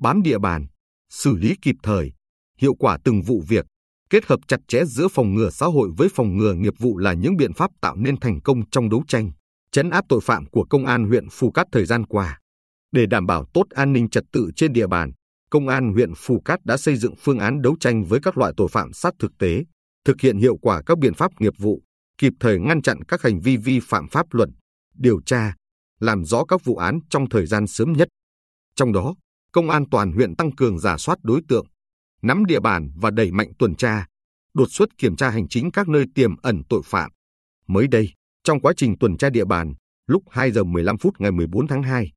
bám địa bàn, xử lý kịp thời, hiệu quả từng vụ việc, kết hợp chặt chẽ giữa phòng ngừa xã hội với phòng ngừa nghiệp vụ là những biện pháp tạo nên thành công trong đấu tranh, trấn áp tội phạm của Công an huyện Phù Cát thời gian qua. Để đảm bảo tốt an ninh trật tự trên địa bàn, Công an huyện Phù Cát đã xây dựng phương án đấu tranh với các loại tội phạm sát thực tế, thực hiện hiệu quả các biện pháp nghiệp vụ, kịp thời ngăn chặn các hành vi vi phạm pháp luật, điều tra, làm rõ các vụ án trong thời gian sớm nhất. Trong đó, Công an toàn huyện tăng cường rà soát đối tượng, nắm địa bàn và đẩy mạnh tuần tra, đột xuất kiểm tra hành chính các nơi tiềm ẩn tội phạm. Mới đây, trong quá trình tuần tra địa bàn, lúc 2 giờ 15 phút ngày 14 tháng 2,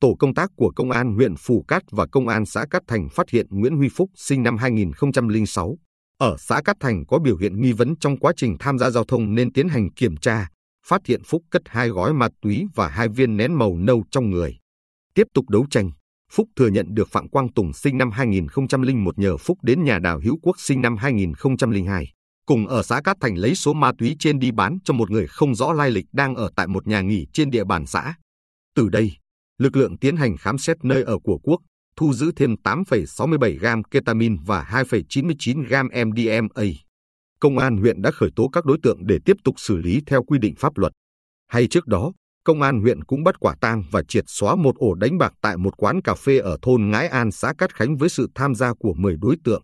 tổ công tác của Công an huyện Phù Cát và Công an xã Cát Thành phát hiện Nguyễn Huy Phúc sinh năm 2006, ở xã Cát Thành có biểu hiện nghi vấn trong quá trình tham gia giao thông nên tiến hành kiểm tra, phát hiện Phúc cất 2 gói ma túy và 2 viên nén màu nâu trong người. Tiếp tục đấu tranh, Phúc thừa nhận được Phạm Quang Tùng sinh năm 2001 nhờ Phúc đến nhà Đào Hữu Quốc sinh năm 2002, cùng ở xã Cát Thành lấy số ma túy trên đi bán cho một người không rõ lai lịch đang ở tại một nhà nghỉ trên địa bàn xã. Từ đây, lực lượng tiến hành khám xét nơi ở của Quốc, thu giữ thêm 8,67 gam ketamin và 2,99 gam MDMA. Công an huyện đã khởi tố các đối tượng để tiếp tục xử lý theo quy định pháp luật. Hay trước đó, Công an huyện cũng bắt quả tang và triệt xóa một ổ đánh bạc tại một quán cà phê ở thôn Ngãi An, xã Cát Khánh với sự tham gia của 10 đối tượng.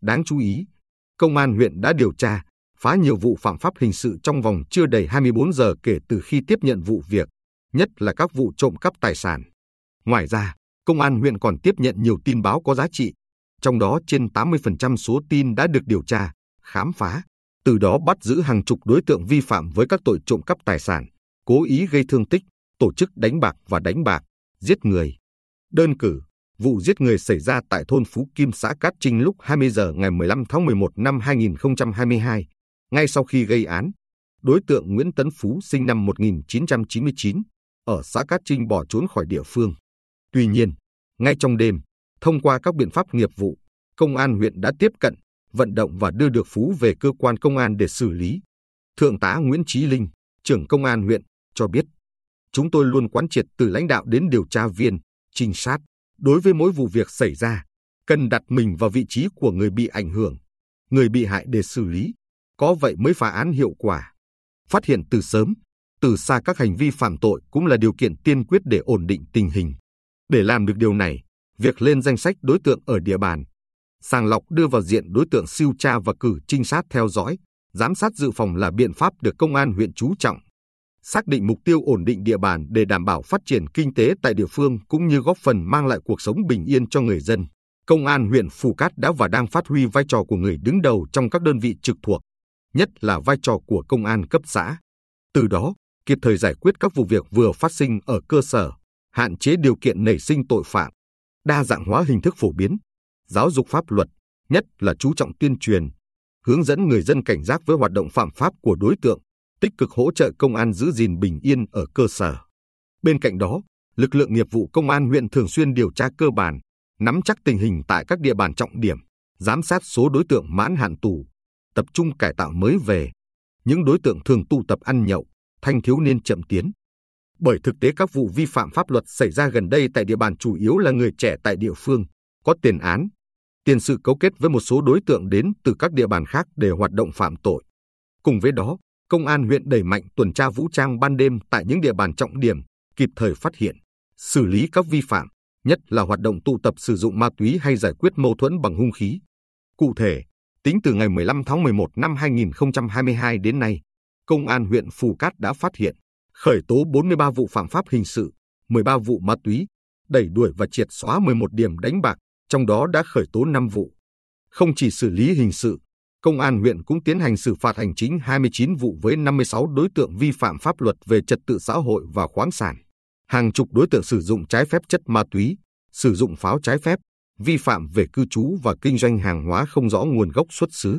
Đáng chú ý, Công an huyện đã điều tra, phá nhiều vụ phạm pháp hình sự trong vòng chưa đầy 24 giờ kể từ khi tiếp nhận vụ việc, nhất là các vụ trộm cắp tài sản. Ngoài ra, Công an huyện còn tiếp nhận nhiều tin báo có giá trị, trong đó trên 80% số tin đã được điều tra, khám phá, từ đó bắt giữ hàng chục đối tượng vi phạm với các tội trộm cắp tài sản, cố ý gây thương tích, tổ chức đánh bạc và đánh bạc, giết người. Đơn cử, vụ giết người xảy ra tại thôn Phú Kim, xã Cát Trinh lúc 20 giờ ngày 15 tháng 11 năm 2022. Ngay sau khi gây án, đối tượng Nguyễn Tấn Phú sinh năm 1999, ở xã Cát Trinh bỏ trốn khỏi địa phương. Tuy nhiên, ngay trong đêm, thông qua các biện pháp nghiệp vụ, Công an huyện đã tiếp cận, vận động và đưa được Phú về cơ quan công an để xử lý. Thượng tá Nguyễn Chí Linh, trưởng Công an huyện, cho biết, chúng tôi luôn quán triệt từ lãnh đạo đến điều tra viên, trinh sát, đối với mỗi vụ việc xảy ra, cần đặt mình vào vị trí của người bị ảnh hưởng, người bị hại để xử lý, có vậy mới phá án hiệu quả. Phát hiện từ sớm, từ xa các hành vi phạm tội cũng là điều kiện tiên quyết để ổn định tình hình. Để làm được điều này, việc lên danh sách đối tượng ở địa bàn, sàng lọc đưa vào diện đối tượng siêu tra và cử trinh sát theo dõi, giám sát dự phòng là biện pháp được Công an huyện chú trọng. Xác định mục tiêu ổn định địa bàn để đảm bảo phát triển kinh tế tại địa phương cũng như góp phần mang lại cuộc sống bình yên cho người dân, Công an huyện Phù Cát đã và đang phát huy vai trò của người đứng đầu trong các đơn vị trực thuộc, nhất là vai trò của công an cấp xã. Từ đó, kịp thời giải quyết các vụ việc vừa phát sinh ở cơ sở, hạn chế điều kiện nảy sinh tội phạm, đa dạng hóa hình thức phổ biến, giáo dục pháp luật, nhất là chú trọng tuyên truyền, hướng dẫn người dân cảnh giác với hoạt động phạm pháp của đối tượng, tích cực hỗ trợ công an giữ gìn bình yên ở cơ sở. Bên cạnh đó, lực lượng nghiệp vụ Công an huyện thường xuyên điều tra cơ bản, nắm chắc tình hình tại các địa bàn trọng điểm, giám sát số đối tượng mãn hạn tù, tập trung cải tạo mới về, những đối tượng thường tụ tập ăn nhậu, thanh thiếu niên chậm tiến. Bởi thực tế các vụ vi phạm pháp luật xảy ra gần đây tại địa bàn chủ yếu là người trẻ tại địa phương, có tiền án, tiền sự cấu kết với một số đối tượng đến từ các địa bàn khác để hoạt động phạm tội. Cùng với đó, Công an huyện đẩy mạnh tuần tra vũ trang ban đêm tại những địa bàn trọng điểm, kịp thời phát hiện, xử lý các vi phạm, nhất là hoạt động tụ tập sử dụng ma túy hay giải quyết mâu thuẫn bằng hung khí. Cụ thể, tính từ ngày 15 tháng 11 năm 2022 đến nay, Công an huyện Phù Cát đã phát hiện, khởi tố 43 vụ phạm pháp hình sự, 13 vụ ma túy, đẩy đuổi và triệt xóa 11 điểm đánh bạc, trong đó đã khởi tố 5 vụ. Không chỉ xử lý hình sự, Công an huyện cũng tiến hành xử phạt hành chính 29 vụ với 56 đối tượng vi phạm pháp luật về trật tự xã hội và khoáng sản. Hàng chục đối tượng sử dụng trái phép chất ma túy, sử dụng pháo trái phép, vi phạm về cư trú và kinh doanh hàng hóa không rõ nguồn gốc xuất xứ.